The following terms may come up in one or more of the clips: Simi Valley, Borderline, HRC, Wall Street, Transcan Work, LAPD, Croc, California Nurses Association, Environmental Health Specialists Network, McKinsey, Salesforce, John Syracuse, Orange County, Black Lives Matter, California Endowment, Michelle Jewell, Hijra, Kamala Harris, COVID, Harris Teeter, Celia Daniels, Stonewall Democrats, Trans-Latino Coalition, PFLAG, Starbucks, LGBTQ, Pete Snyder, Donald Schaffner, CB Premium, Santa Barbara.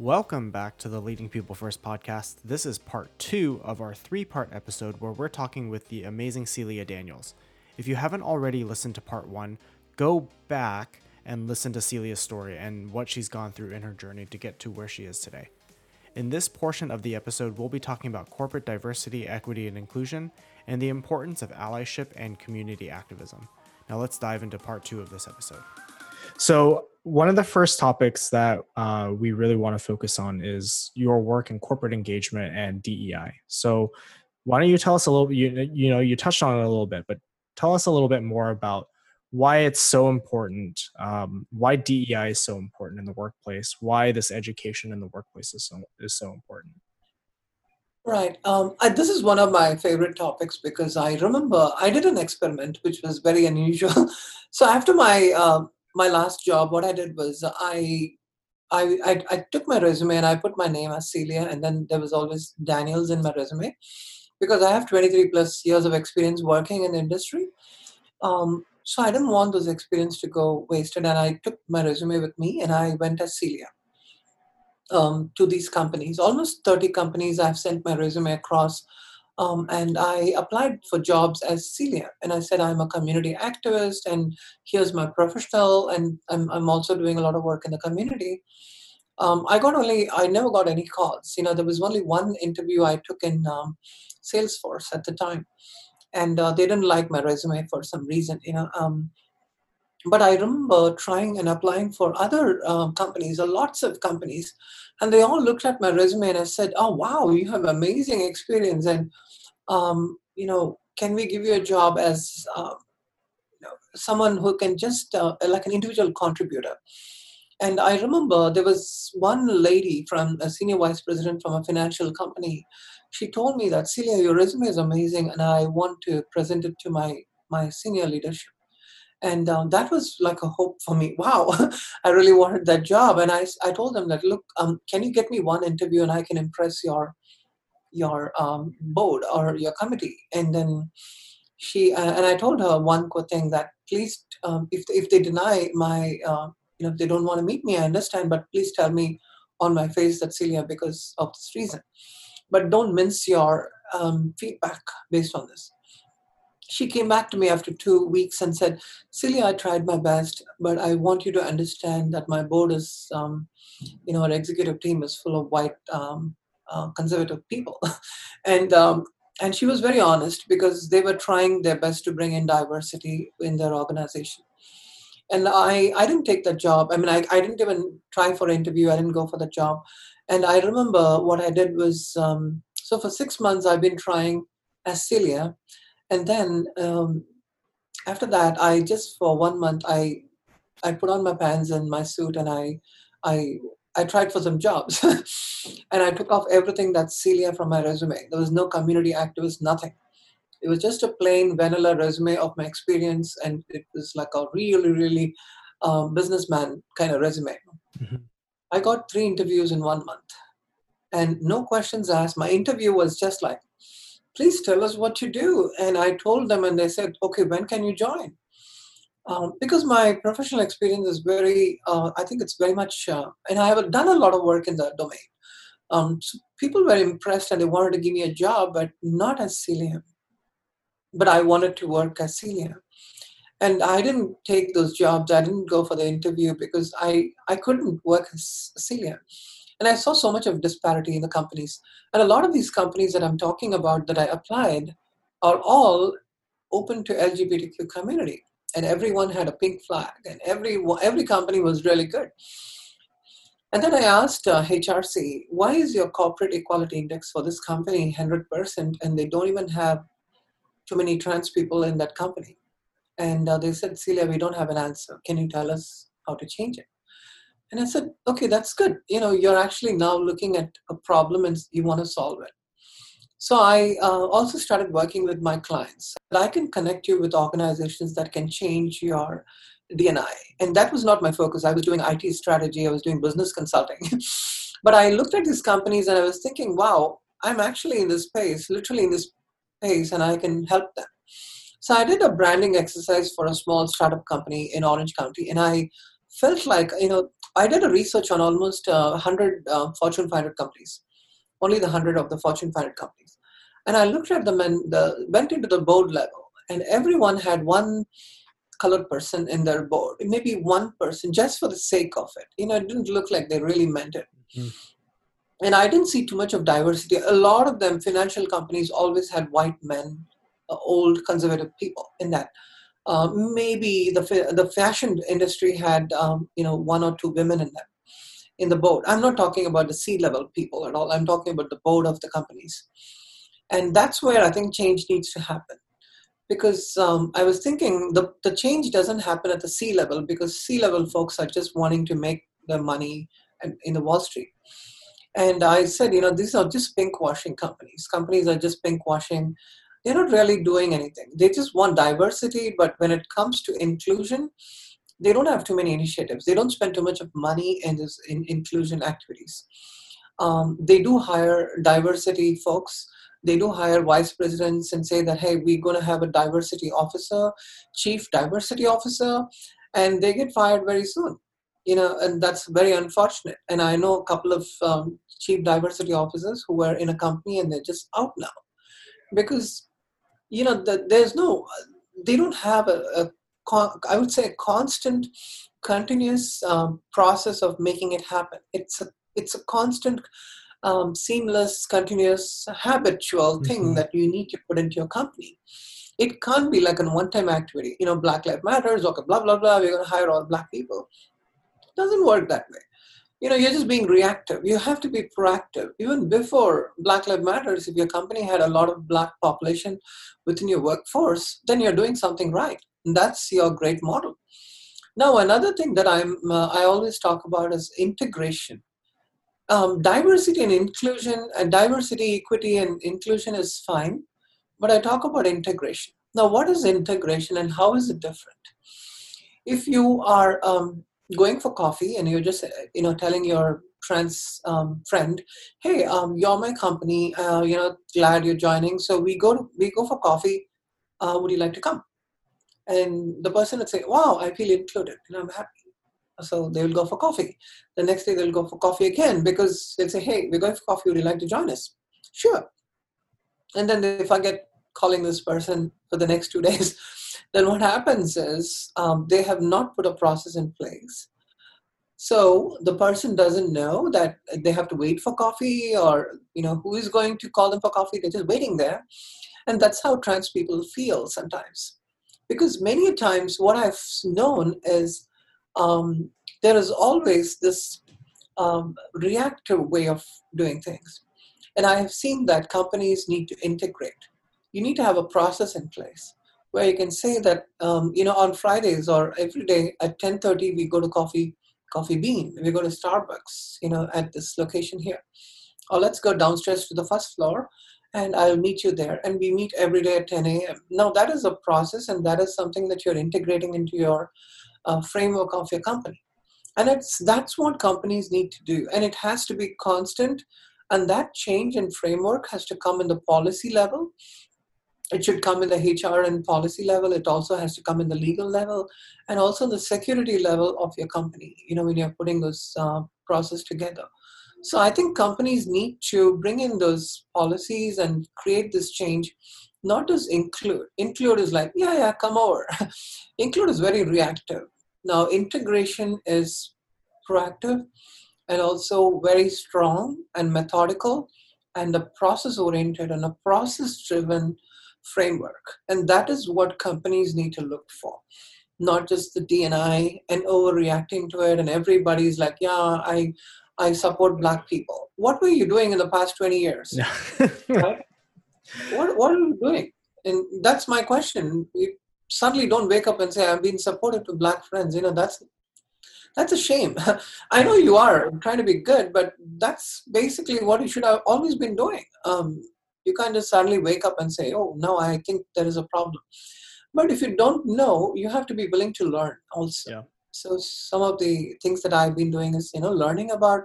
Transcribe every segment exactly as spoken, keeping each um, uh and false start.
Welcome back to the Leading People First podcast. This is part two of our three-part episode where we're talking with the amazing Celia Daniels. If you haven't already listened to part one, go back and listen to Celia's story and what she's gone through in her journey to get to where she is today. In this portion of the episode, we'll be talking about corporate diversity, equity, and inclusion, and the importance of allyship and community activism. Now let's dive into part two of this episode. So one of the first topics that uh, we really want to focus on is your work in corporate engagement and D E I. So why don't you tell us a little, you, you know, you touched on it a little bit, but tell us a little bit more about why it's so important, um, why D E I is so important in the workplace, why this education in the workplace is so, is so important. Right. Um, I, this is one of my favorite topics because I remember I did an experiment which was very unusual. So after my uh, my last job, what I did was I, I I I took my resume and I put my name as Celia, and then there was always Daniels in my resume because I have twenty-three plus years of experience working in the industry. Um, so I didn't want those experience to go wasted, and I took my resume with me and I went as Celia. Um, to these companies. Almost thirty companies I've sent my resume across, um, and I applied for jobs as Celia. And I said, I'm a community activist, and here's my professional, and I'm, I'm also doing a lot of work in the community. Um, I got only, I never got any calls. You know, there was only one interview I took in um, Salesforce at the time, and uh, they didn't like my resume for some reason, you know. Um, But I remember trying and applying for other um, companies, or lots of companies, and they all looked at my resume and I said, oh, wow, you have amazing experience. And, um, you know, can we give you a job as uh, you know, someone who can just, uh, like an individual contributor? And I remember there was one lady from a senior vice president from a financial company. She told me that, Celia, your resume is amazing and I want to present it to my, my senior leadership. And um, that was like a hope for me. Wow, I really wanted that job. And I, I told them that, look, um, can you get me one interview and I can impress your your um, board or your committee? And then she, uh, and I told her one good thing that please, um, if, if they deny my, uh, you know, if they don't want to meet me, I understand, but please tell me on my face that Celia, because of this reason. But don't mince your um, feedback based on this. She came back to me after two weeks and said, Celia, I tried my best, but I want you to understand that my board is, um, you know, our executive team is full of white um, uh, conservative people. and um, and she was very honest because they were trying their best to bring in diversity in their organization. And I, I didn't take that job. I mean, I, I didn't even try for an interview. I didn't go for the job. And I remember what I did was, um, so for six months, I've been trying as Celia. And then um, after that, I just for one month, I I put on my pants and my suit and I I I tried for some jobs and I took off everything that's Celia from my resume. There was no community activist, nothing. It was just a plain vanilla resume of my experience. And it was like a really, really um, businessman kind of resume. Mm-hmm. I got three interviews in one month and no questions asked. My interview was just like, please tell us what you do. And I told them and they said, okay, when can you join? Um, because my professional experience is very, uh, I think it's very much, uh, and I have done a lot of work in the domain. Um, so people were impressed and they wanted to give me a job, but not as Celia. But I wanted to work as Celia. And I didn't take those jobs. I didn't go for the interview because I, I couldn't work as Celia. And I saw so much of disparity in the companies. And a lot of these companies that I'm talking about that I applied are all open to L G B T Q community. And everyone had a pink flag. And every every company was really good. And then I asked uh, H R C, why is your corporate equality index for this company one hundred percent? And they don't even have too many trans people in that company. And uh, they said, Celia, we don't have an answer. Can you tell us how to change it? And I said, okay, that's good. You know, you're actually now looking at a problem and you want to solve it. So I uh, also started working with my clients. I can connect you with organizations that can change your D and I. And that was not my focus. I was doing I T strategy. I was doing business consulting. But I looked at these companies and I was thinking, wow, I'm actually in this space, literally in this space, and I can help them. So I did a branding exercise for a small startup company in Orange County. And I felt like, you know, I did a research on almost uh, one hundred uh, Fortune five hundred companies, only the one hundred of the Fortune five hundred companies. And I looked at them and the, went into the board level, and everyone had one colored person in their board, maybe one person just for the sake of it. You know, it didn't look like they really meant it. Mm-hmm. And I didn't see too much of diversity. A lot of them, financial companies always had white men, uh, old conservative people in that. Uh, maybe the fa- the fashion industry had, um, you know, one or two women in that, in the board. I'm not talking about the C-level people at all. I'm talking about the board of the companies. And that's where I think change needs to happen. Because um, I was thinking the, the change doesn't happen at the C-level because C-level folks are just wanting to make their money in, in the Wall Street. And I said, you know, these are just pinkwashing companies. Companies are just pinkwashing. They're not really doing anything. They just want diversity, but when it comes to inclusion, they don't have too many initiatives. They don't spend too much of money in, this, in inclusion activities. Um, they do hire diversity folks. They do hire vice presidents and say that, hey, we're going to have a diversity officer, chief diversity officer, and they get fired very soon. You know, and that's very unfortunate. And I know a couple of um, chief diversity officers who were in a company and they're just out now because, you know, the, there's no, they don't have a, a con, I would say a constant, continuous um, process of making it happen. It's a, it's a constant, um, seamless, continuous, habitual mm-hmm. thing that you need to put into your company. It can't be like a one-time activity. You know, Black Lives Matter, okay, blah, blah, blah, we're going to hire all Black people. Doesn't work that way. You know, you're just being reactive. You have to be proactive. Even before Black Lives Matter, if your company had a lot of Black population within your workforce, then you're doing something right. And that's your great model. Now, another thing that I'm uh, I always talk about is integration. Um, diversity and inclusion, and diversity, equity, and inclusion is fine, but I talk about integration. Now, what is integration, and how is it different? If you are um, going for coffee and you're just, you know, telling your trans um, friend, hey, um, you're my company, uh, you know, glad you're joining. So we go to, we go for coffee. Uh, would you like to come? And the person would say, wow, I feel included and I'm happy. So they will go for coffee. The next day they'll go for coffee again because they'll say, hey, we're going for coffee. Would you like to join us? Sure. And then they forget calling this person for the next two days. Then what happens is um, they have not put a process in place. So the person doesn't know that they have to wait for coffee or, you know, who is going to call them for coffee. They're just waiting there. And that's how trans people feel sometimes. Because many times what I've known is um, there is always this um, reactive way of doing things. And I have seen that companies need to integrate. You need to have a process in place where you can say that, um, you know, on Fridays or every day at ten thirty, we go to coffee, coffee bean, we go to Starbucks, you know, at this location here. Or let's go downstairs to the first floor and I'll meet you there. And we meet every day at ten a.m. Now that is a process and that is something that you're integrating into your uh, framework of your company. And it's that's what companies need to do. And it has to be constant. And that change in framework has to come in the policy level. It should come in the H R and policy level. It also has to come in the legal level and also the security level of your company, you know, when you're putting those uh, process together. So I think companies need to bring in those policies and create this change, not just include. Include is like, yeah, yeah, come over. Include is very reactive. Now, integration is proactive and also very strong and methodical and a process-oriented and a process-driven framework. And that is what companies need to look for, not just the D and I and overreacting to it. And everybody's like, yeah, I, I support Black people. What were you doing in the past twenty years? Right? What, what are you doing? And that's my question. You suddenly don't wake up and say, I've been supportive to Black friends. You know, that's, that's a shame. I know you are I'm trying to be good, but that's basically what you should have always been doing. Um, You can't just suddenly wake up and say, oh, no, I think there is a problem. But if you don't know, you have to be willing to learn also. Yeah. So some of the things that I've been doing is, you know, learning about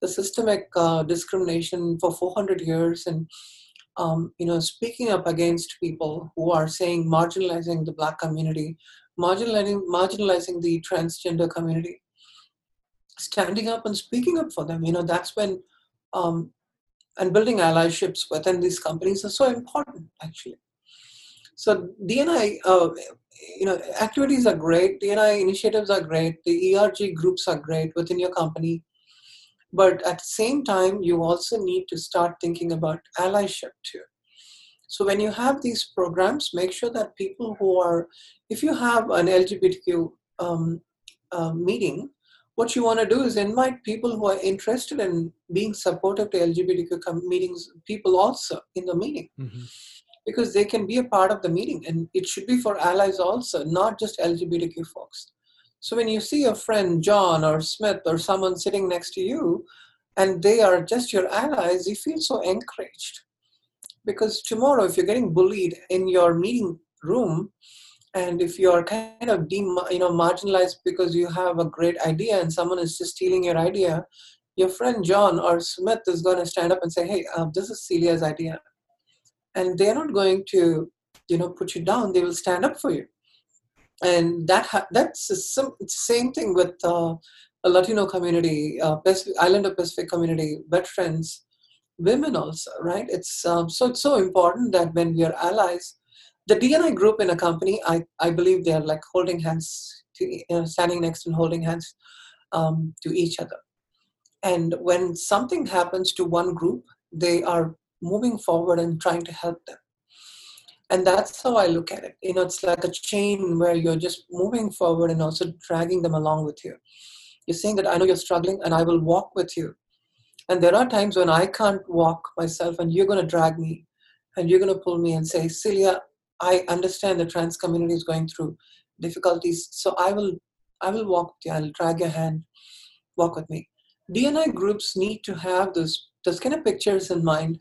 the systemic uh, discrimination for four hundred years and, um, you know, speaking up against people who are saying marginalizing the Black community, marginalizing, marginalizing the transgender community. standing up and speaking up for them. You know, that's when, um, and building allyships within these companies is so important, actually. So D and I, uh, you know, activities are great. D and I initiatives are great. The E R G groups are great within your company. But at the same time, you also need to start thinking about allyship too. So when you have these programs, make sure that people who are, if you have an L G B T Q um, uh, meeting, what you want to do is invite people who are interested in being supportive to L G B T Q meetings, people also in the meeting, mm-hmm. because they can be a part of the meeting, and it should be for allies also, not just L G B T Q folks. So when you see your friend John or Smith or someone sitting next to you and they are just your allies, you feel so encouraged. Because tomorrow, if you're getting bullied in your meeting room, and if you're kind of de- you know, marginalized because you have a great idea and someone is just stealing your idea, your friend John or Smith is going to stand up and say, hey, uh, this is Celia's idea. And they're not going to, you know, put you down. They will stand up for you. And that ha- that's the sim- same thing with uh, a Latino community, uh, Pacific, Islander Pacific community, veterans, women also, right? It's um, so it's so important that when we are allies, the D and I group in a company, I, I believe they are like holding hands, to, you know, standing next and holding hands um, to each other. And when something happens to one group, they are moving forward and trying to help them. And that's how I look at it. You know, it's like a chain where you're just moving forward and also dragging them along with you. You're saying that I know you're struggling and I will walk with you. And there are times when I can't walk myself and you're going to drag me and you're going to pull me and say, Celia, I understand the trans community is going through difficulties. So I will I will walk with you. I'll drag your hand, walk with me. D and I groups need to have those, those kind of pictures in mind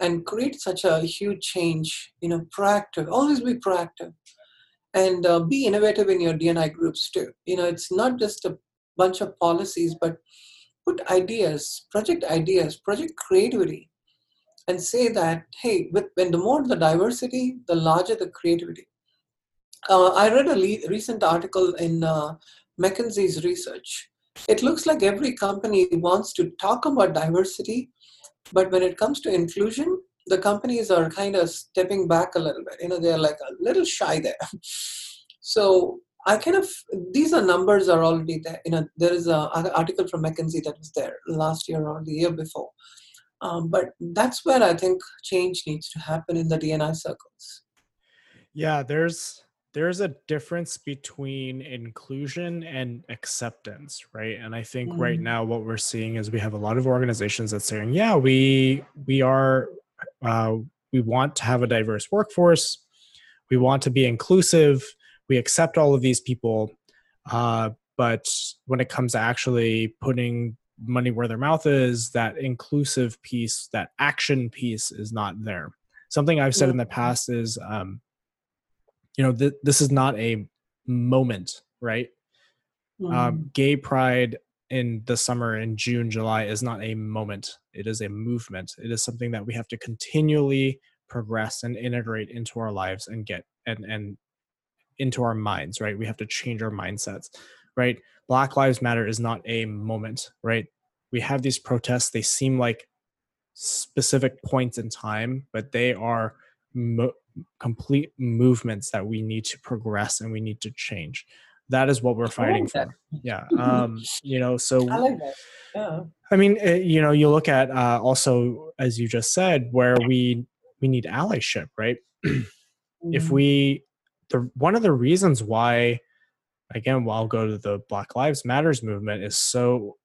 and create such a huge change, you know, proactive, always be proactive and uh, be innovative in your D and I groups too. You know, it's not just a bunch of policies, but put ideas, project ideas, project creativity and say that, hey, with, when the more the diversity, the larger the creativity. Uh, I read a le- recent article in uh, McKinsey's research. It looks like every company wants to talk about diversity, but when it comes to inclusion, the companies are kind of stepping back a little bit. You know, they're like a little shy there. So I kind of, these are numbers are already there. You know, there is an article from McKinsey that was there last year or the year before. Um, but that's where I think change needs to happen in the D and I circles. Yeah, there's there's a difference between inclusion and acceptance, right? And I think mm-hmm. right now what we're seeing is we have a lot of organizations that's saying, yeah, we we are uh, we want to have a diverse workforce, we want to be inclusive, we accept all of these people, uh, but when it comes to actually putting money where their mouth is, that inclusive piece, that action piece is not there. Something I've said yeah. in the past is, um, you know, th- this is not a moment, right? Mm. Um, gay pride in the summer, in June, July is not a moment. It is a movement. It is something that we have to continually progress and integrate into our lives and get and and into our minds, right? We have to change our mindsets, right? Black Lives Matter is not a moment, right? We have these protests. They seem like specific points in time, but they are mo- complete movements that we need to progress and we need to change. That is what we're fighting like for. Yeah. Um, you know, so, I, like that. Yeah. I mean, it, you know, you look at uh, also, as you just said, where we, we need allyship, right? mm-hmm. If we, the one of the reasons why, again, well, I'll go to the Black Lives Matters movement is so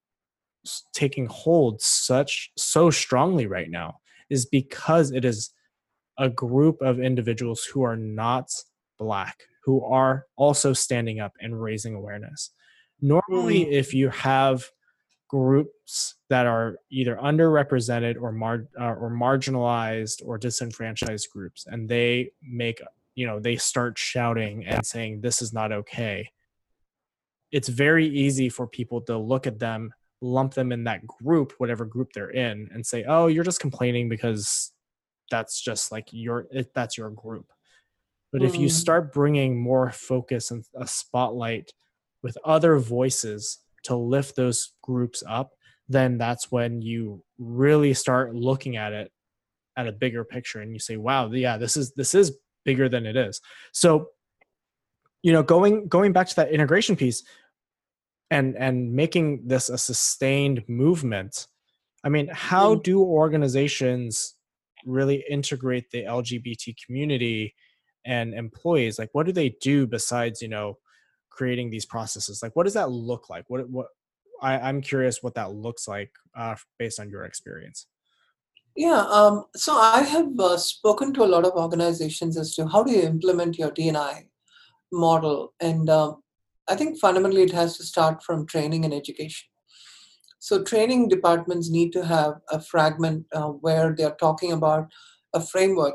taking hold such so strongly right now is because it is a group of individuals who are not Black, who are also standing up and raising awareness. Normally, if you have groups that are either underrepresented or mar- uh, or marginalized or disenfranchised groups, and they make, you know, they start shouting and saying, this is not okay, it's very easy for people to look at them, lump them in that group, whatever group they're in, and say, oh, you're just complaining because that's just like your, it, that's your group. But mm. if you start bringing more focus and a spotlight with other voices to lift those groups up, then that's when you really start looking at it at a bigger picture and you say, wow, yeah, this is, this is bigger than it is. So, you know, going, going back to that integration piece and, and making this a sustained movement, I mean, how do organizations really integrate the L G B T community and employees? Like, what do they do besides, you know, creating these processes? Like, what does that look like? What, what, I, I'm curious what that looks like uh, based on your experience. Yeah, um, so I have uh, spoken to a lot of organizations as to how do you implement your D and I model. And uh, I think fundamentally it has to start from training and education. So training departments need to have a fragment uh, where they're talking about a framework,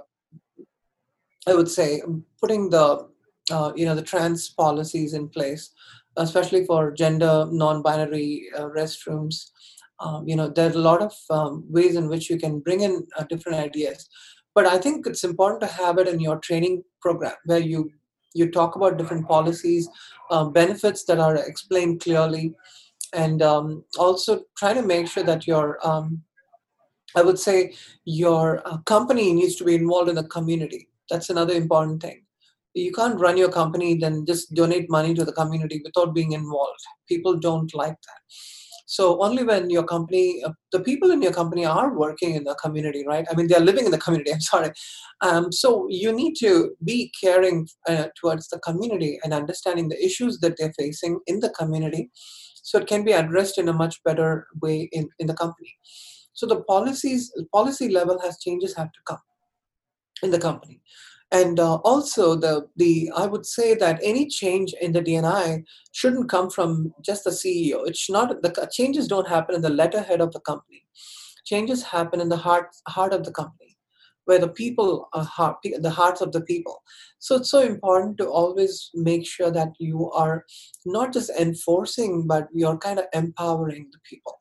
I would say, putting the, uh, you know, the trans policies in place, especially for gender, non-binary uh, restrooms. Um, you know, there are a lot of um, ways in which you can bring in uh, different ideas. But I think it's important to have it in your training program where you, you talk about different policies, uh, benefits that are explained clearly, and um, also try to make sure that your, um, I would say, your uh, company needs to be involved in the community. That's another important thing. You can't run your company, then just donate money to the community without being involved. People don't like that. So only when your company, uh, the people in your company are working in the community, right? I mean, they're living in the community, I'm sorry. Um, so you need to be caring uh, towards the community and understanding the issues that they're facing in the community, so it can be addressed in a much better way in, in the company. So the policies, policy level has changes have to come in the company. And uh, also, the the I would say that any change in the D and I shouldn't come from just the C E O. It's not the changes don't happen in the letterhead of the company. Changes happen in the heart heart of the company, where the people are heart, the hearts of the people. So it's so important to always make sure that you are not just enforcing, but you're kind of empowering the people.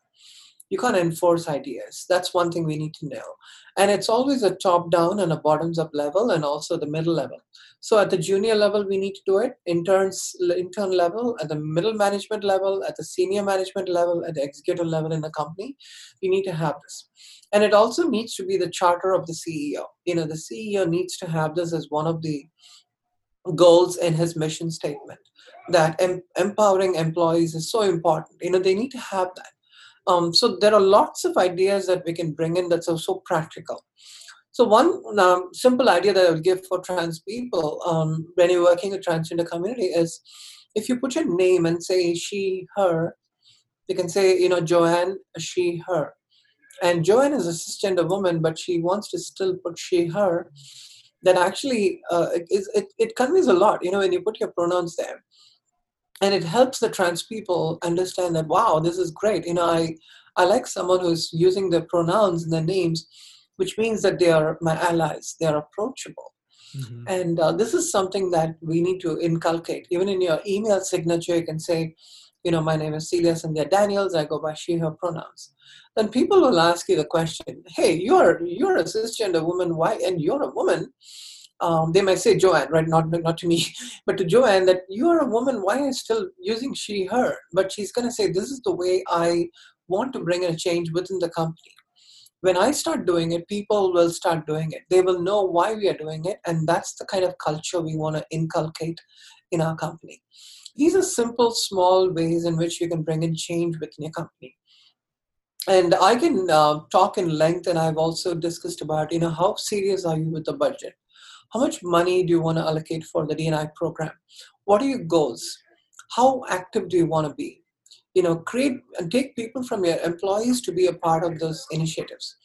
You can't enforce ideas. That's one thing we need to know. And it's always a top-down and a bottoms-up level and also the middle level. So at the junior level, we need to do it. Interns, intern level, at the middle management level, at the senior management level, at the executive level in the company, you need to have this. And it also needs to be the charter of the C E O. You know, the C E O needs to have this as one of the goals in his mission statement, that em- empowering employees is so important. You know, they need to have that. Um, so there are lots of ideas that we can bring in that's also practical. So one um, simple idea that I would give for trans people um, when you're working in a transgender community is if you put your name and say she, her, you can say, you know, Joanne, she, her. And Joanne is a cisgender woman, but she wants to still put she, her. That actually, uh, it, it, it conveys a lot, you know, when you put your pronouns there. And it helps the trans people understand that, wow, this is great. You know, I, I like someone who's using their pronouns and their names, which means that they are my allies. They are approachable. Mm-hmm. And uh, this is something that we need to inculcate. Even in your email signature, you can say, you know, my name is Celia Sandhya Daniels. I go by she, her pronouns. Then people will ask you the question, hey, you're, you're a cisgender woman. Why? And you're a woman. Um, they might say Joanne, right? Not, not to me, but to Joanne, that you are a woman. Why are you still using she, her? But she's going to say, this is the way I want to bring in a change within the company. When I start doing it, people will start doing it. They will know why we are doing it. And that's the kind of culture we want to inculcate in our company. These are simple, small ways in which you can bring in change within your company. And I can uh, talk in length. And I've also discussed about, you know, how serious are you with the budget? How much money do you want to allocate for the D and I program? What are your goals? How active do you want to be? You know, create and take people from your employees to be a part of those initiatives.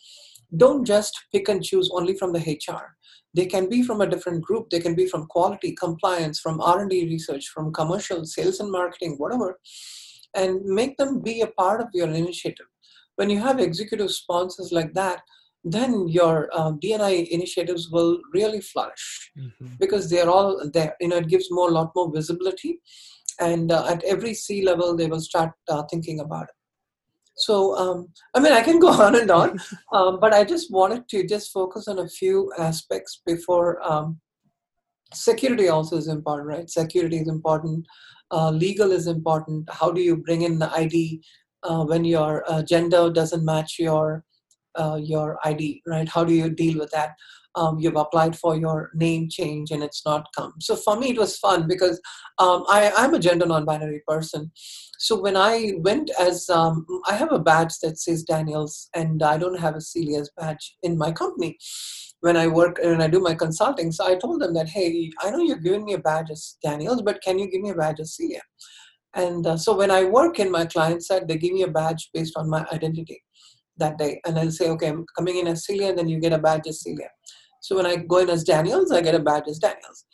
Don't just pick and choose only from the H R. They can be from a different group. They can be from quality, compliance, from R and D research, from commercial, sales and marketing, whatever. And make them be a part of your initiative. When you have executive sponsors like that, then your uh, D and I initiatives will really flourish mm-hmm. because they're all there. You know, it gives more, a lot more visibility. And uh, at every C level, they will start uh, thinking about it. So, um, I mean, I can go on and on, um, but I just wanted to just focus on a few aspects before um, security also is important, right? Security is important. uh, legal is important. How do you bring in the I D uh, when your uh, gender doesn't match your uh, your I D, right? How do you deal with that? Um, you've applied for your name change and it's not come. So for me, it was fun because um, I, I'm a gender non-binary person. So when I went as, um, I have a badge that says Daniels, and I don't have a Celia's badge in my company when I work and I do my consulting. So I told them that, hey, I know you're giving me a badge as Daniels, but can you give me a badge as Celia? And uh, so when I work in my client side, they give me a badge based on my identity that day. And I'll say, okay, I'm coming in as Celia, and then you get a badge as Celia. So when I go in as Daniels, I get a badge as Daniels.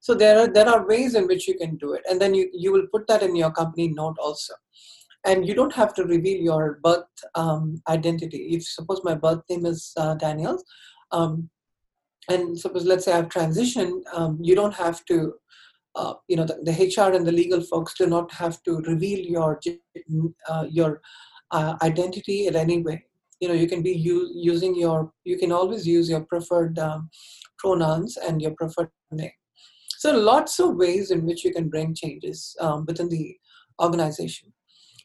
So there are, there are ways in which you can do it. And then you, you will put that in your company note also. And you don't have to reveal your birth um, identity. If suppose my birth name is uh, Daniels, um, and suppose let's say I've transitioned, um, you don't have to, uh, you know, the, the H R and the legal folks do not have to reveal your, uh, your uh, identity in any way. You know, you can be u- using your, you can always use your preferred um, pronouns and your preferred name. So lots of ways in which you can bring changes um, within the organization.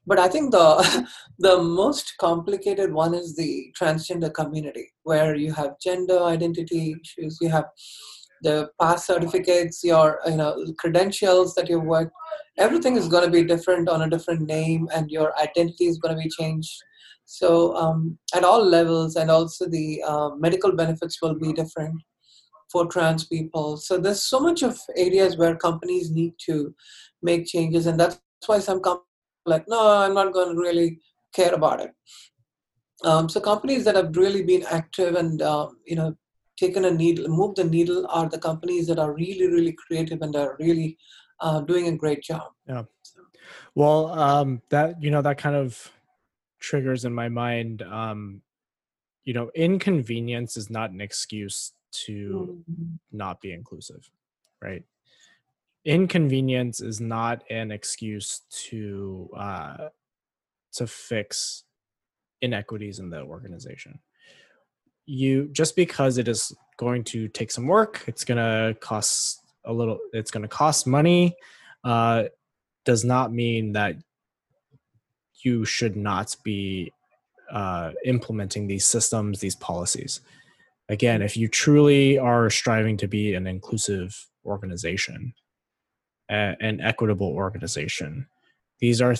But I think the, the most complicated one is the transgender community, where you have gender identity issues, you have the past certificates, your you know credentials that you've worked. Everything is going to be different on a different name, and your identity is going to be changed. So um, at all levels, and also the uh, medical benefits will be different for trans people. So there's so much of areas where companies need to make changes. And that's why some companies are like, no, I'm not going to really care about it. Um, so companies that have really been active and, uh, you know, taken a needle, moved the needle are the companies that are really, really creative and are really uh, doing a great job. Yeah. Well, um, that, you know, that kind of triggers in my mind, um, you know, inconvenience is not an excuse to not be inclusive, right? Inconvenience is not an excuse to uh, to fix inequities in the organization. You just because it is going to take some work, it's going to cost a little, it's going to cost money, uh, does not mean that you should not be uh, implementing these systems, these policies. Again, if you truly are striving to be an inclusive organization, uh, an equitable organization, these are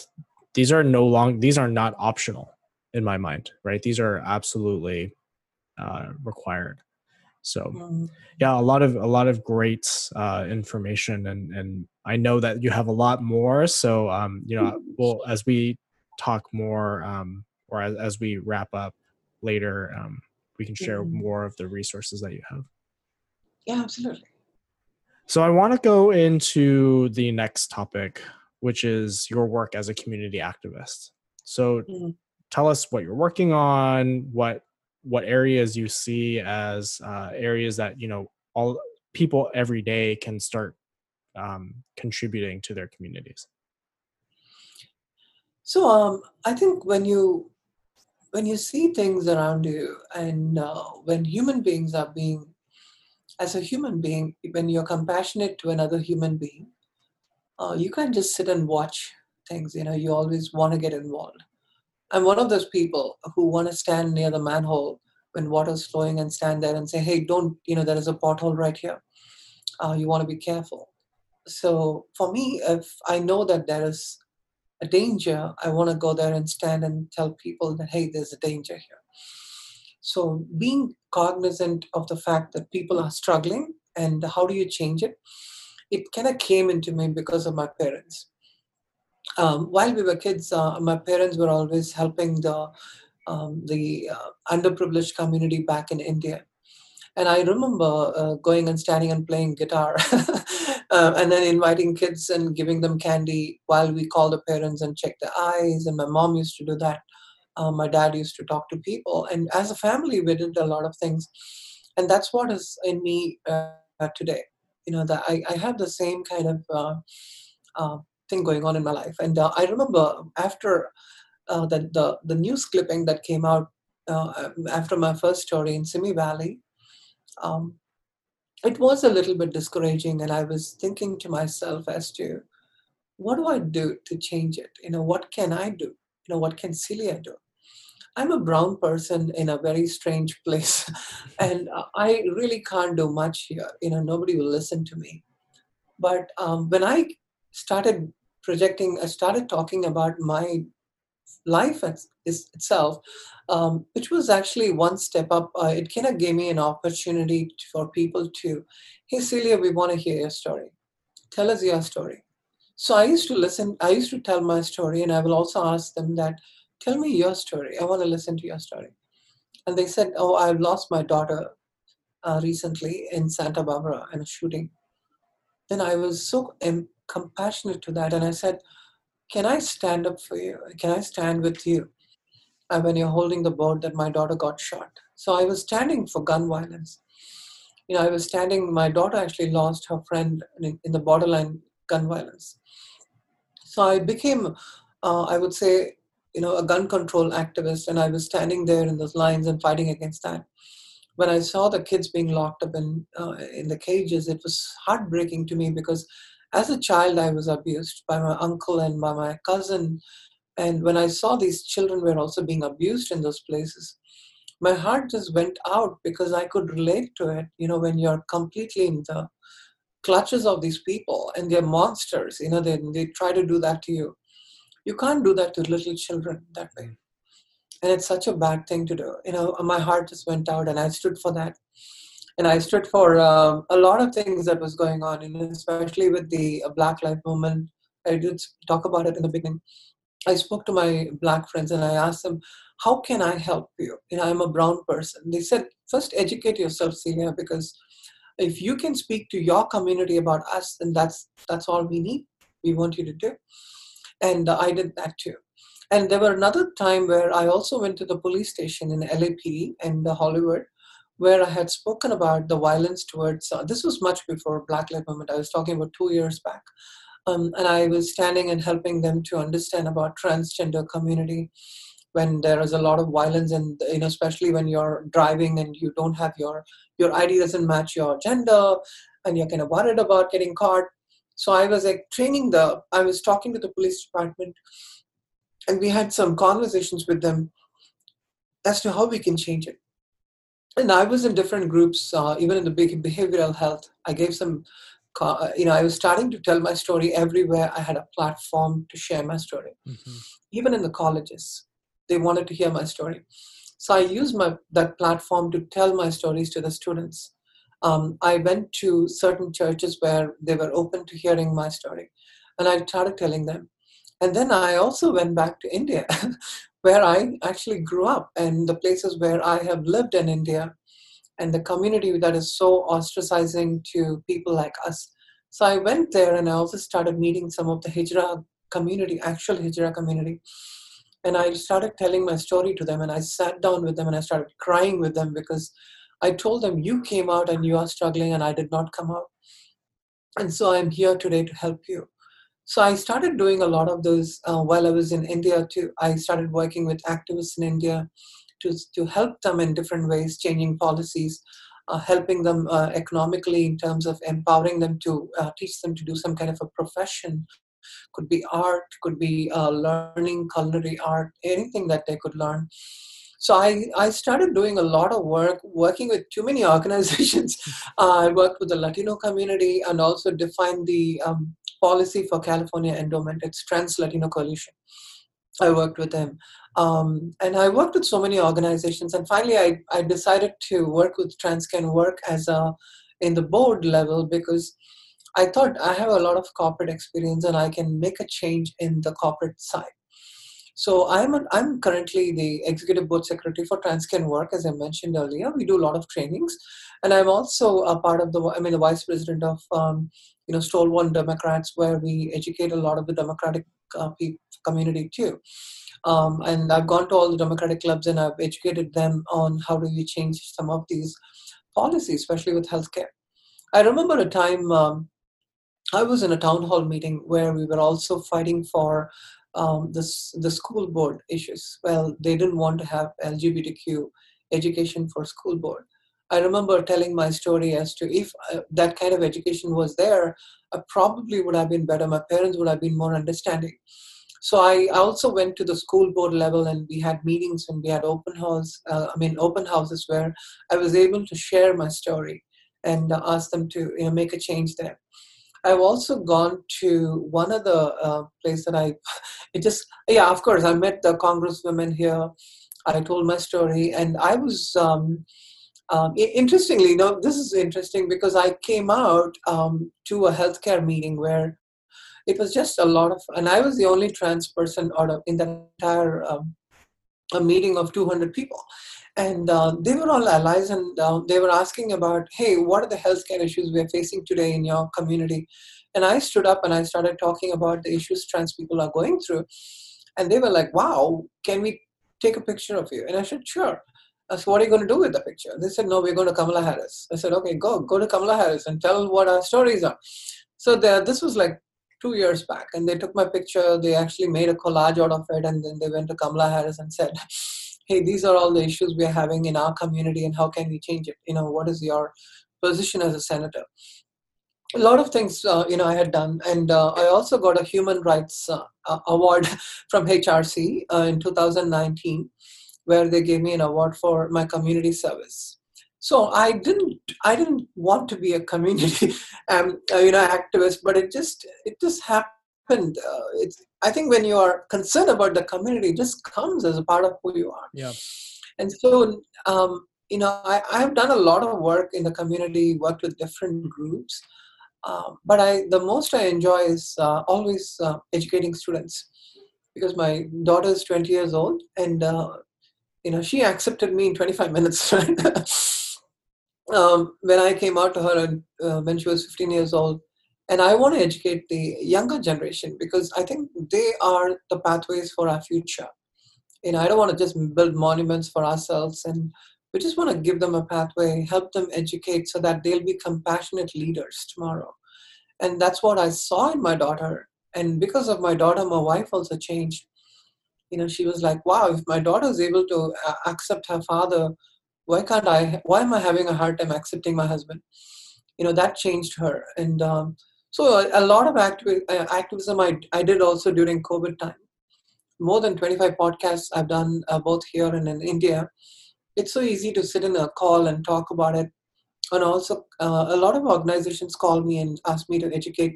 these are no long these are not optional in my mind, right? These are absolutely uh, required. So, yeah, a lot of a lot of great uh, information, and and I know that you have a lot more. So, um, you know, well, as we talk more, um, or as, as we wrap up later, um, we can share more of the resources that you have. Yeah, absolutely. So I want to go into the next topic, which is your work as a community activist. So mm-hmm. tell us what you're working on, what what areas you see as uh, areas that, you know, all people every day can start um, contributing to their communities. So um, I think when you when you see things around you, and uh, when human beings are being, as a human being, when you're compassionate to another human being, uh, you can't just sit and watch things. You know, you always want to get involved. I'm one of those people who want to stand near the manhole when water's flowing and stand there and say, hey, don't, you know, there is a pothole right here. Uh, you want to be careful. So for me, if I know that there is a danger, I want to go there and stand and tell people that, hey, there's a danger here. So being cognizant of the fact that people are struggling and how do you change it, it kind of came into me because of my parents. Um, while we were kids, uh, my parents were always helping the, um, the uh, underprivileged community back in India. And I remember uh, going and standing and playing guitar uh, and then inviting kids and giving them candy while we called the parents and checked their eyes. And my mom used to do that. Uh, my dad used to talk to people. And as a family, we did a lot of things. And that's what is in me uh, today. You know, that I, I have the same kind of uh, uh, thing going on in my life. And uh, I remember after uh, the, the, the news clipping that came out uh, after my first story in Simi Valley, Um, it was a little bit discouraging, and I was thinking to myself as to what do I do to change it? You know, what can I do? You know, what can Celia do? I'm a brown person in a very strange place, and I really can't do much here. You know, nobody will listen to me. But um, when I started projecting, I started talking about my life itself, um, which was actually one step up. Uh, it kind of gave me an opportunity for people to, hey, Celia, we want to hear your story. Tell us your story. So I used to listen, I used to tell my story, and I will also ask them that, tell me your story. I want to listen to your story. And they said, oh, I lost my daughter uh, recently in Santa Barbara in a shooting. And I was so um, compassionate to that. And I said, can I stand up for you? Can I stand with you uh, when you're holding the board that my daughter got shot? So I was standing for gun violence. You know, I was standing, my daughter actually lost her friend in, in the borderline gun violence. So I became, uh, I would say, you know, a gun control activist, and I was standing there in those lines and fighting against that. When I saw the kids being locked up in uh, in the cages, it was heartbreaking to me because as a child, I was abused by my uncle and by my cousin. And when I saw these children were also being abused in those places, my heart just went out because I could relate to it. You know, when you're completely in the clutches of these people and they're monsters, you know, they, they try to do that to you. You can't do that to little children that way. And it's such a bad thing to do. You know, my heart just went out, and I stood for that. And I stood for uh, a lot of things that was going on, and especially with the Black Lives movement. I did talk about it in the beginning. I spoke to my Black friends and I asked them, how can I help you? You know, I'm a brown person. They said, first educate yourself, Celia, because if you can speak to your community about us, then that's, that's all we need. We want you to do. And uh, I did that too. And there were another time where I also went to the police station in L A P D and uh, Hollywood, where I had spoken about the violence towards, uh, this was much before Black Lives Movement, I was talking about two years back. Um, and I was standing and helping them to understand about transgender community when there is a lot of violence, and you know, especially when you're driving and you don't have your, your I D doesn't match your gender and you're kind of worried about getting caught. So I was like training the, I was talking to the police department, and we had some conversations with them as to how we can change it. And I was in different groups, uh, even in the big behavioral health. I gave some, uh, you know, I was starting to tell my story everywhere. I had a platform to share my story. Mm-hmm. Even in the colleges, they wanted to hear my story. So I used my that platform to tell my stories to the students. Um, I went to certain churches where they were open to hearing my story. And I started telling them. And then I also went back to India, where I actually grew up, and the places where I have lived in India, and the community that is so ostracizing to people like us. So I went there, and I also started meeting some of the Hijra community, actual Hijra community. And I started telling my story to them, and I sat down with them, and I started crying with them, because I told them, you came out and you are struggling, and I did not come out. And so I'm here today to help you. So I started doing a lot of those uh, while I was in India too. I started working with activists in India to, to help them in different ways, changing policies, uh, helping them uh, economically in terms of empowering them to uh, teach them to do some kind of a profession. Could be art, could be uh, learning culinary art, anything that they could learn. So I, I started doing a lot of work, working with too many organizations. uh, I worked with the Latino community and also defined the um, policy for California Endowment. It's Trans-Latino Coalition. I worked with them. Um, and I worked with so many organizations. And finally, I, I decided to work with Transcan Work as a, in the board level, because I thought I have a lot of corporate experience and I can make a change in the corporate side. So I'm, an, I'm currently the executive board secretary for Transcan Work, as I mentioned earlier. We do a lot of trainings. And I'm also a part of the, I mean, the vice president of, um, you know, Stonewall Democrats, where we educate a lot of the Democratic uh, community too. Um, and I've gone to all the Democratic clubs and I've educated them on how do we change some of these policies, especially with healthcare. I remember a time um, I was in a town hall meeting where we were also fighting for Um, this, the school board issues. Well, they didn't want to have L G B T Q education for school board. I remember telling my story as to if I, that kind of education was there, I probably would have been better. My parents would have been more understanding. So I also went to the school board level, and we had meetings and we had open house, uh, I mean, open houses where I was able to share my story and uh, ask them to, you know, make a change there. I've also gone to one other uh, place that I, it just, yeah, of course, I met the congresswomen here. I told my story, and I was, um, um, interestingly, you know, this is interesting because I came out um, to a healthcare meeting where it was just a lot of, and I was the only trans person out of in the entire um, a meeting of two hundred people. And uh, they were all allies, and uh, they were asking about, hey, what are the healthcare issues we're facing today in your community? And I stood up and I started talking about the issues trans people are going through. And they were like, wow, can we take a picture of you? And I said, sure. I said, what are you going to do with the picture? They said, no, we're going to Kamala Harris. I said, okay, go, go to Kamala Harris and tell what our stories are. So the, this was like two years back, and they took my picture. They actually made a collage out of it, and then they went to Kamala Harris and said, hey, these are all the issues we're having in our community, and how can we change it? You know, what is your position as a senator? A lot of things, uh, you know, I had done. And uh, I also got a human rights uh, award from H R C uh, in two thousand nineteen, where they gave me an award for my community service. So I didn't, I didn't want to be a community, um, you know, activist, but it just, it just happened. And uh, it's, I think when you are concerned about the community, it just comes as a part of who you are. Yeah. And so, um, you know, I, I've done a lot of work in the community, worked with different groups. Uh, but I, the most I enjoy is uh, always uh, educating students, because my daughter is twenty years old, and, uh, you know, she accepted me in twenty-five minutes. um, when I came out to her and, uh, when she was fifteen years old. And I want to educate the younger generation, because I think they are the pathways for our future. You know, I don't want to just build monuments for ourselves, and we just want to give them a pathway, help them educate so that they'll be compassionate leaders tomorrow. And that's what I saw in my daughter. And because of my daughter, my wife also changed. You know, she was like, wow, if my daughter is able to accept her father, why can't I, why am I having a hard time accepting my husband? You know, that changed her. And, um, So a lot of activi- activism I, I did also during COVID time. More than twenty-five podcasts I've done uh, both here and in India. It's so easy to sit in a call and talk about it. And also uh, a lot of organizations call me and ask me to educate.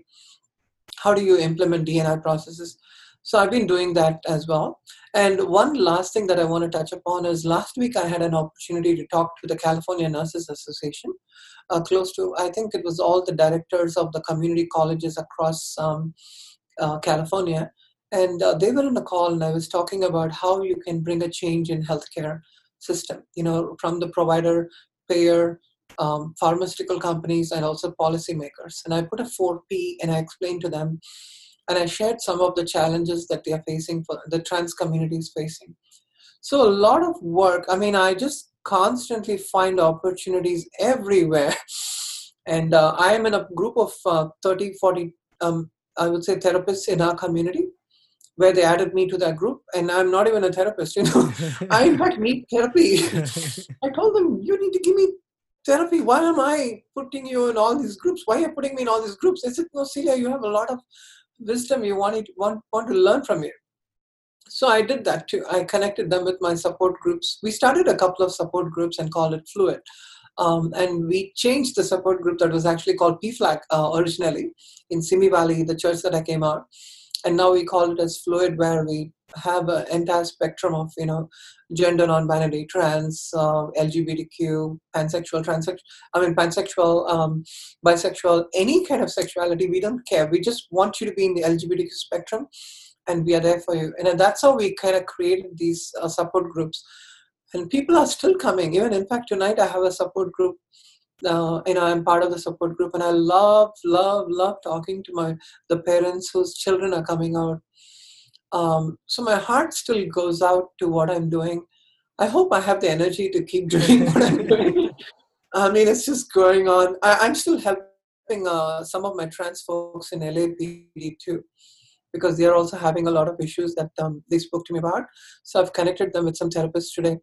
How do you implement D and I processes? So I've been doing that as well. And one last thing that I want to touch upon is last week I had an opportunity to talk to the California Nurses Association, uh, close to, I think it was all the directors of the community colleges across um, uh, California. And uh, they were on a call, and I was talking about how you can bring a change in healthcare system, you know, from the provider, payer, um, pharmaceutical companies, and also policymakers. And I put a four P, and I explained to them, and I shared some of the challenges that they are facing, for the trans community is facing. So a lot of work. I mean, I just constantly find opportunities everywhere. And uh, I am in a group of uh, thirty, forty, um, I would say, therapists in our community, where they added me to that group. And I'm not even a therapist, you know. I in fact need therapy. I told them, you need to give me therapy. Why am I putting you in all these groups? Why are you putting me in all these groups? I said, no, Celia, you have a lot of wisdom you want, it, want want to learn from you. So I did that too. I connected them with my support groups. We started a couple of support groups and called it Fluid. Um, and we changed the support group that was actually called P FLAG uh, originally in Simi Valley, the church that I came out. And now we call it as Fluid, where we have an entire spectrum of, you know, gender non-binary, trans, uh, L G B T Q, pansexual, transsexual, I mean, pansexual, um, bisexual, any kind of sexuality. We don't care. We just want you to be in the L G B T Q spectrum, and we are there for you. And that's how we kind of created these uh, support groups. And people are still coming. Even, in fact, tonight I have a support group. Uh, you know, I'm part of the support group, and I love, love, love talking to my the parents whose children are coming out. Um, so my heart still goes out to what I'm doing. I hope I have the energy to keep doing what I'm doing. I mean, it's just going on. I, I'm still helping uh, some of my trans folks in L A P D too, because they're also having a lot of issues that um, they spoke to me about. So I've connected them with some therapists today.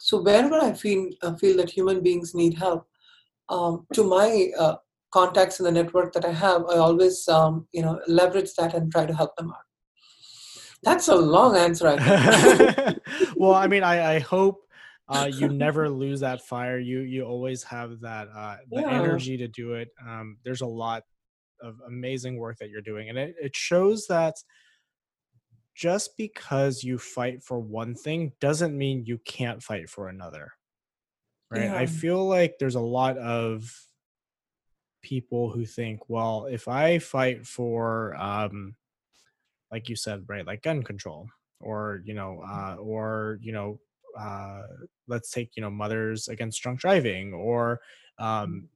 So wherever I feel, uh, feel that human beings need help, um, to my uh, contacts in the network that I have, I always um, you know, leverage that and try to help them out. That's a long answer, I think. Well, I mean, I, I hope uh, you never lose that fire. You you always have that uh, the yeah. energy to do it. Um, there's a lot of amazing work that you're doing. And it, it shows that just because you fight for one thing doesn't mean you can't fight for another. Right? Yeah. I feel like there's a lot of people who think, well, if I fight for... Um, like you said, right, like gun control, or, you know, uh, or, you know, uh, let's take, you know, mothers against drunk driving, or um,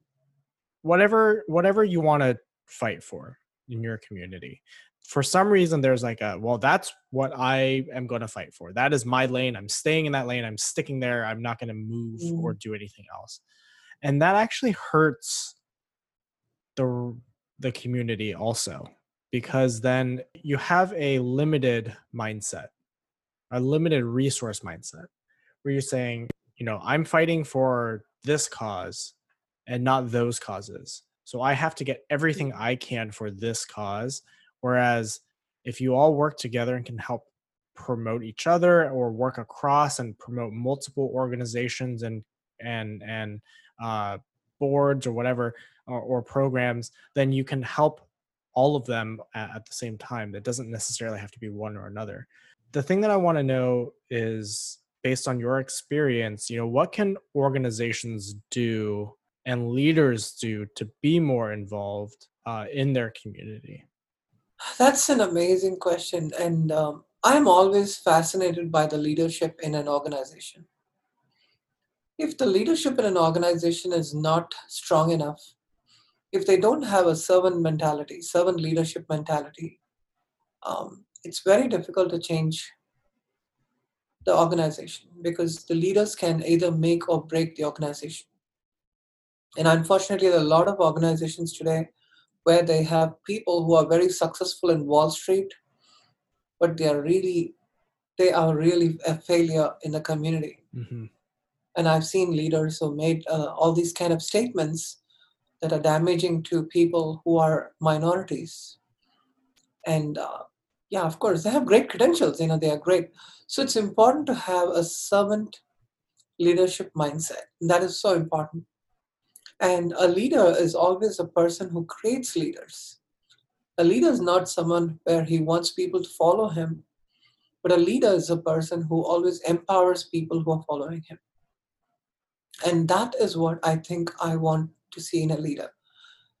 whatever, whatever you want to fight for in your community. For some reason, there's like a, well, that's what I am going to fight for. That is my lane. I'm staying in that lane. I'm sticking there. I'm not going to move mm. or do anything else. And that actually hurts the the community also. Because then you have a limited mindset, a limited resource mindset, where you're saying, you know, I'm fighting for this cause and not those causes. So I have to get everything I can for this cause. Whereas if you all work together and can help promote each other, or work across and promote multiple organizations and and and uh, boards or whatever, or, or programs, then you can help all of them at the same time. That doesn't necessarily have to be one or another. The thing that I want to know is, based on your experience, you know, what can organizations do and leaders do to be more involved uh, in their community? That's an amazing question. And um, I'm always fascinated by the leadership in an organization. If the leadership in an organization is not strong enough, if they don't have a servant mentality, servant leadership mentality, um, it's very difficult to change the organization, because the leaders can either make or break the organization. And unfortunately, there are a lot of organizations today where they have people who are very successful in Wall Street, but they are really, they are really a failure in the community. Mm-hmm. And I've seen leaders who made uh, all these kind of statements that are damaging to people who are minorities. And uh, yeah, of course, they have great credentials, you know, they are great. So it's important to have a servant leadership mindset. That is so important. And a leader is always a person who creates leaders. A leader is not someone where he wants people to follow him, but a leader is a person who always empowers people who are following him. And that is what I think I want to see in a leader.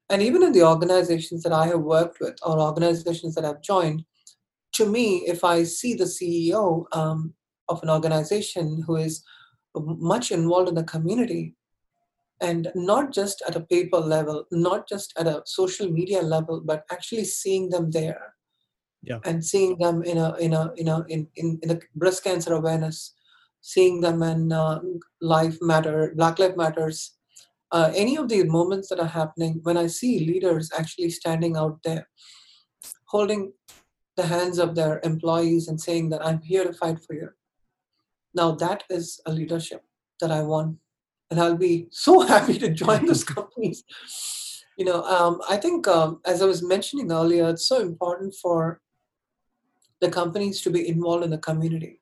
And even in the organizations that I have worked with, or organizations that I've joined, to me, if I see the C E O um, of an organization who is much involved in the community, and not just at a paper level, not just at a social media level, but actually seeing them there, yeah. and seeing them in a in a in a in in, in the breast cancer awareness, seeing them in uh, life matter, Black Lives Matters. Uh, any of these moments that are happening, when I see leaders actually standing out there, holding the hands of their employees and saying that I'm here to fight for you. Now that is a leadership that I want. And I'll be so happy to join those companies. You know, um, I think um, as I was mentioning earlier, it's so important for the companies to be involved in the community.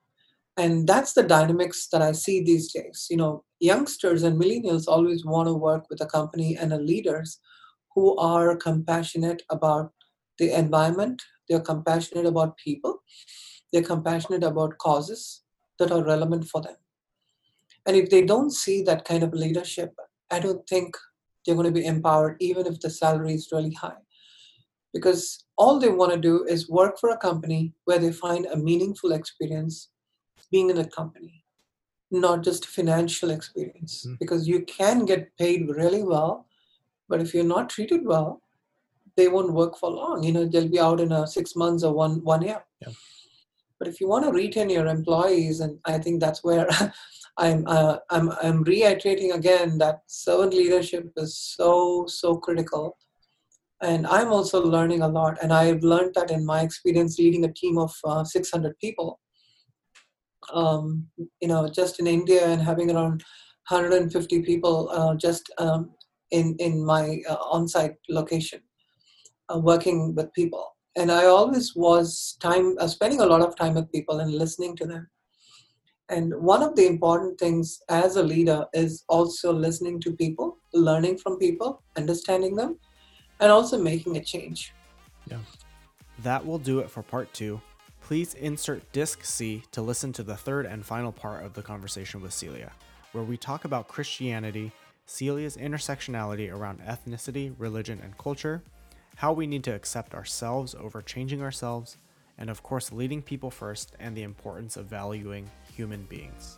And that's the dynamics that I see these days. You know, youngsters and millennials always want to work with a company and a leaders who are compassionate about the environment. They're compassionate about people. They're compassionate about causes that are relevant for them. And if they don't see that kind of leadership, I don't think they're going to be empowered, even if the salary is really high. Because all they want to do is work for a company where they find a meaningful experience being in a company, not just financial experience, mm-hmm. because you can get paid really well, but if you're not treated well, they won't work for long. You know, they'll be out in a six months or one one year. Yeah. But if you want to retain your employees, and I think that's where I'm uh, I'm I'm reiterating again that servant leadership is so so critical, and I'm also learning a lot, and I've learned that in my experience leading a team of uh, six hundred people. um, you know, just in India and having around one hundred fifty people uh, just um, in, in my uh, on-site location, uh, working with people. And I always was time uh, spending a lot of time with people and listening to them. And one of the important things as a leader is also listening to people, learning from people, understanding them, and also making a change. Yeah. That will do it for part two. Please insert disc C to listen to the third and final part of the conversation with Celia, where we talk about Christianity, Celia's intersectionality around ethnicity, religion, and culture, how we need to accept ourselves over changing ourselves, and of course, leading people first and the importance of valuing human beings.